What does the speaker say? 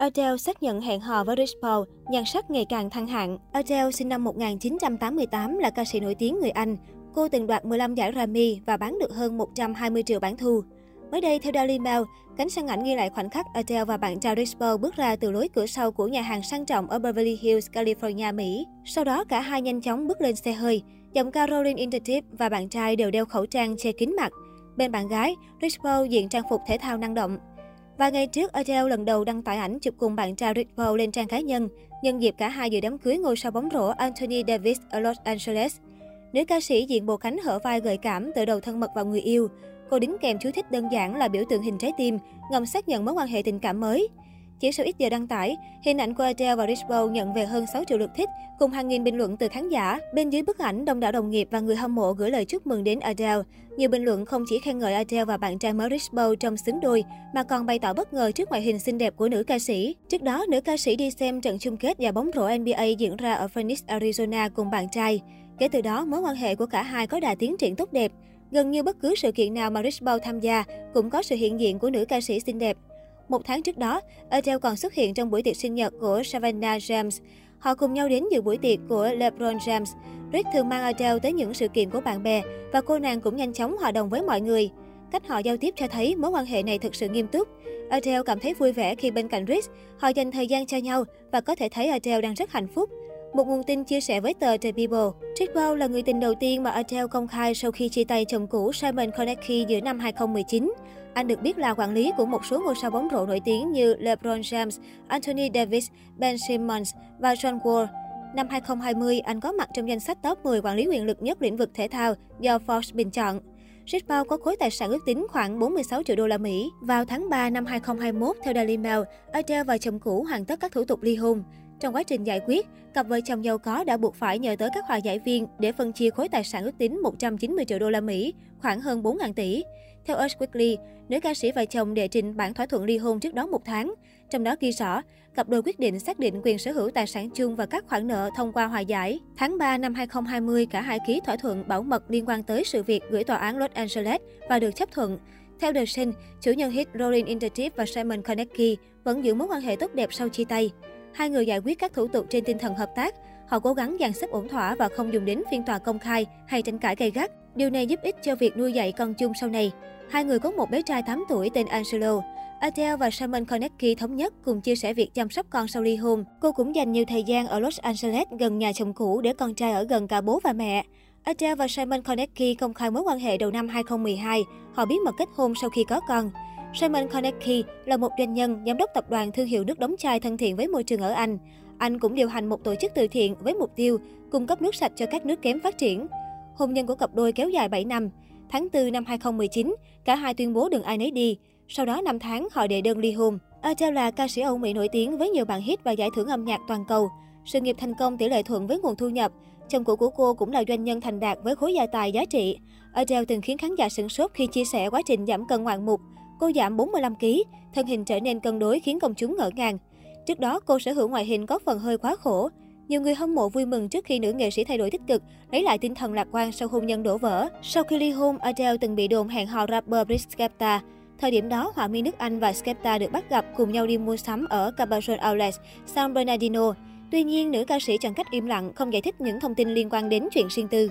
Adele xác nhận hẹn hò với Rich Paul, nhan sắc ngày càng thăng hạng. Adele sinh năm 1988 là ca sĩ nổi tiếng người Anh. Cô từng đoạt 15 giải Grammy và bán được hơn 120 triệu bản thu. Mới đây, theo Daily Mail, cánh sang ảnh ghi lại khoảnh khắc Adele và bạn trai Rich Paul bước ra từ lối cửa sau của nhà hàng sang trọng ở Beverly Hills, California, Mỹ. Sau đó, cả hai nhanh chóng bước lên xe hơi. Giọng ca Rolling in the Deep và bạn trai đều đeo khẩu trang che kín mặt. Bên bạn gái, Rich Paul diện trang phục thể thao năng động. Vài ngày trước, Adele lần đầu đăng tải ảnh chụp cùng bạn trai Rich Paul lên trang cá nhân, nhân dịp cả hai dự đám cưới ngôi sao bóng rổ Anthony Davis ở Los Angeles. Nữ ca sĩ diện bộ cánh hở vai gợi cảm tựa đầu thân mật vào người yêu. Cô đính kèm chú thích đơn giản là biểu tượng hình trái tim, ngầm xác nhận mối quan hệ tình cảm mới. Chỉ sau ít giờ đăng tải, hình ảnh của Adele và Rich Paul nhận về hơn 6 triệu lượt thích, cùng hàng nghìn bình luận từ khán giả. Bên dưới bức ảnh, đông đảo đồng nghiệp và người hâm mộ gửi lời chúc mừng đến Adele. Nhiều bình luận không chỉ khen ngợi Adele và bạn trai mới Rich Paul trông xứng đôi, mà còn bày tỏ bất ngờ trước ngoại hình xinh đẹp của nữ ca sĩ. Trước đó, nữ ca sĩ đi xem trận chung kết giải bóng rổ NBA diễn ra ở Phoenix, Arizona cùng bạn trai. Kể từ đó, mối quan hệ của cả hai có đà tiến triển tốt đẹp. Gần như bất cứ sự kiện nào mà Rich Paul tham gia cũng có sự hiện diện của nữ ca sĩ xinh đẹp. Một tháng trước đó, Adele còn xuất hiện trong buổi tiệc sinh nhật của Savannah James. Họ cùng nhau đến dự buổi tiệc của LeBron James. Rich thường mang Adele tới những sự kiện của bạn bè và cô nàng cũng nhanh chóng hòa đồng với mọi người. Cách họ giao tiếp cho thấy mối quan hệ này thực sự nghiêm túc. Adele cảm thấy vui vẻ khi bên cạnh Rich. Họ dành thời gian cho nhau và có thể thấy Adele đang rất hạnh phúc. Một nguồn tin chia sẻ với tờ The People, Rich Paul là người tình đầu tiên mà Adele công khai sau khi chia tay chồng cũ Simon Konecki giữa năm 2019. Anh được biết là quản lý của một số ngôi sao bóng rổ nổi tiếng như LeBron James, Anthony Davis, Ben Simmons và John Wall. Năm 2020, anh có mặt trong danh sách top 10 quản lý quyền lực nhất lĩnh vực thể thao do Forbes bình chọn. Rich Paul có khối tài sản ước tính khoảng 46 triệu đô la Mỹ. Vào tháng 3 năm 2021, theo Daily Mail, Adele và chồng cũ hoàn tất các thủ tục ly hôn. Trong quá trình giải quyết, cặp vợ chồng giàu có đã buộc phải nhờ tới các hòa giải viên để phân chia khối tài sản ước tính 190 triệu đô la Mỹ, khoảng hơn 4.000 tỷ. Theo Us Weekly, nữ ca sĩ và chồng đệ trình bản thỏa thuận ly hôn trước đó một tháng. Trong đó ghi rõ, cặp đôi quyết định xác định quyền sở hữu tài sản chung và các khoản nợ thông qua hòa giải. Tháng 3 năm 2020, cả hai ký thỏa thuận bảo mật liên quan tới sự việc gửi tòa án Los Angeles và được chấp thuận. Theo The Sun, chủ nhân hit Rolling in the Deep và Simon Konecki vẫn giữ mối quan hệ tốt đẹp sau chia tay. Hai người giải quyết các thủ tục trên tinh thần hợp tác. Họ cố gắng dàn xếp ổn thỏa và không dùng đến phiên tòa công khai hay tranh cãi gay gắt. Điều này giúp ích cho việc nuôi dạy con chung sau này. Hai người có một bé trai 8 tuổi tên Angelo. Adele và Simon Konecki thống nhất cùng chia sẻ việc chăm sóc con sau ly hôn. Cô cũng dành nhiều thời gian ở Los Angeles gần nhà chồng cũ để con trai ở gần cả bố và mẹ. Adele và Simon Konecki công khai mối quan hệ đầu năm 2012. Họ bí mật kết hôn sau khi có con. Simon Konecki là một doanh nhân, giám đốc tập đoàn thương hiệu nước đóng chai thân thiện với môi trường ở Anh. Anh cũng điều hành một tổ chức từ thiện với mục tiêu cung cấp nước sạch cho các nước kém phát triển. Hôn nhân của cặp đôi kéo dài 7 năm. Tháng 4 năm 2019, cả hai tuyên bố đừng ai nấy đi. Sau đó 5 tháng, họ đệ đơn ly hôn. Adele là ca sĩ Âu Mỹ nổi tiếng với nhiều bản hit và giải thưởng âm nhạc toàn cầu. Sự nghiệp thành công tỷ lệ thuận với nguồn thu nhập. Chồng cũ của cô cũng là doanh nhân thành đạt với khối gia tài giá trị. Adele từng khiến khán giả sửng sốt khi chia sẻ quá trình giảm cân ngoạn mục. Cô giảm 45 kg, thân hình trở nên cân đối khiến công chúng ngỡ ngàng. Trước đó, cô sở hữu ngoại hình có phần hơi quá khổ. Nhiều người hâm mộ vui mừng trước khi nữ nghệ sĩ thay đổi tích cực, lấy lại tinh thần lạc quan sau hôn nhân đổ vỡ. Sau khi ly hôn, Adele từng bị đồn hẹn hò rapper Skepta. Thời điểm đó, họa mi nước Anh và Skepta được bắt gặp cùng nhau đi mua sắm ở Caberson Outlet, San Bernardino. Tuy nhiên, nữ ca sĩ chọn cách im lặng, không giải thích những thông tin liên quan đến chuyện riêng tư.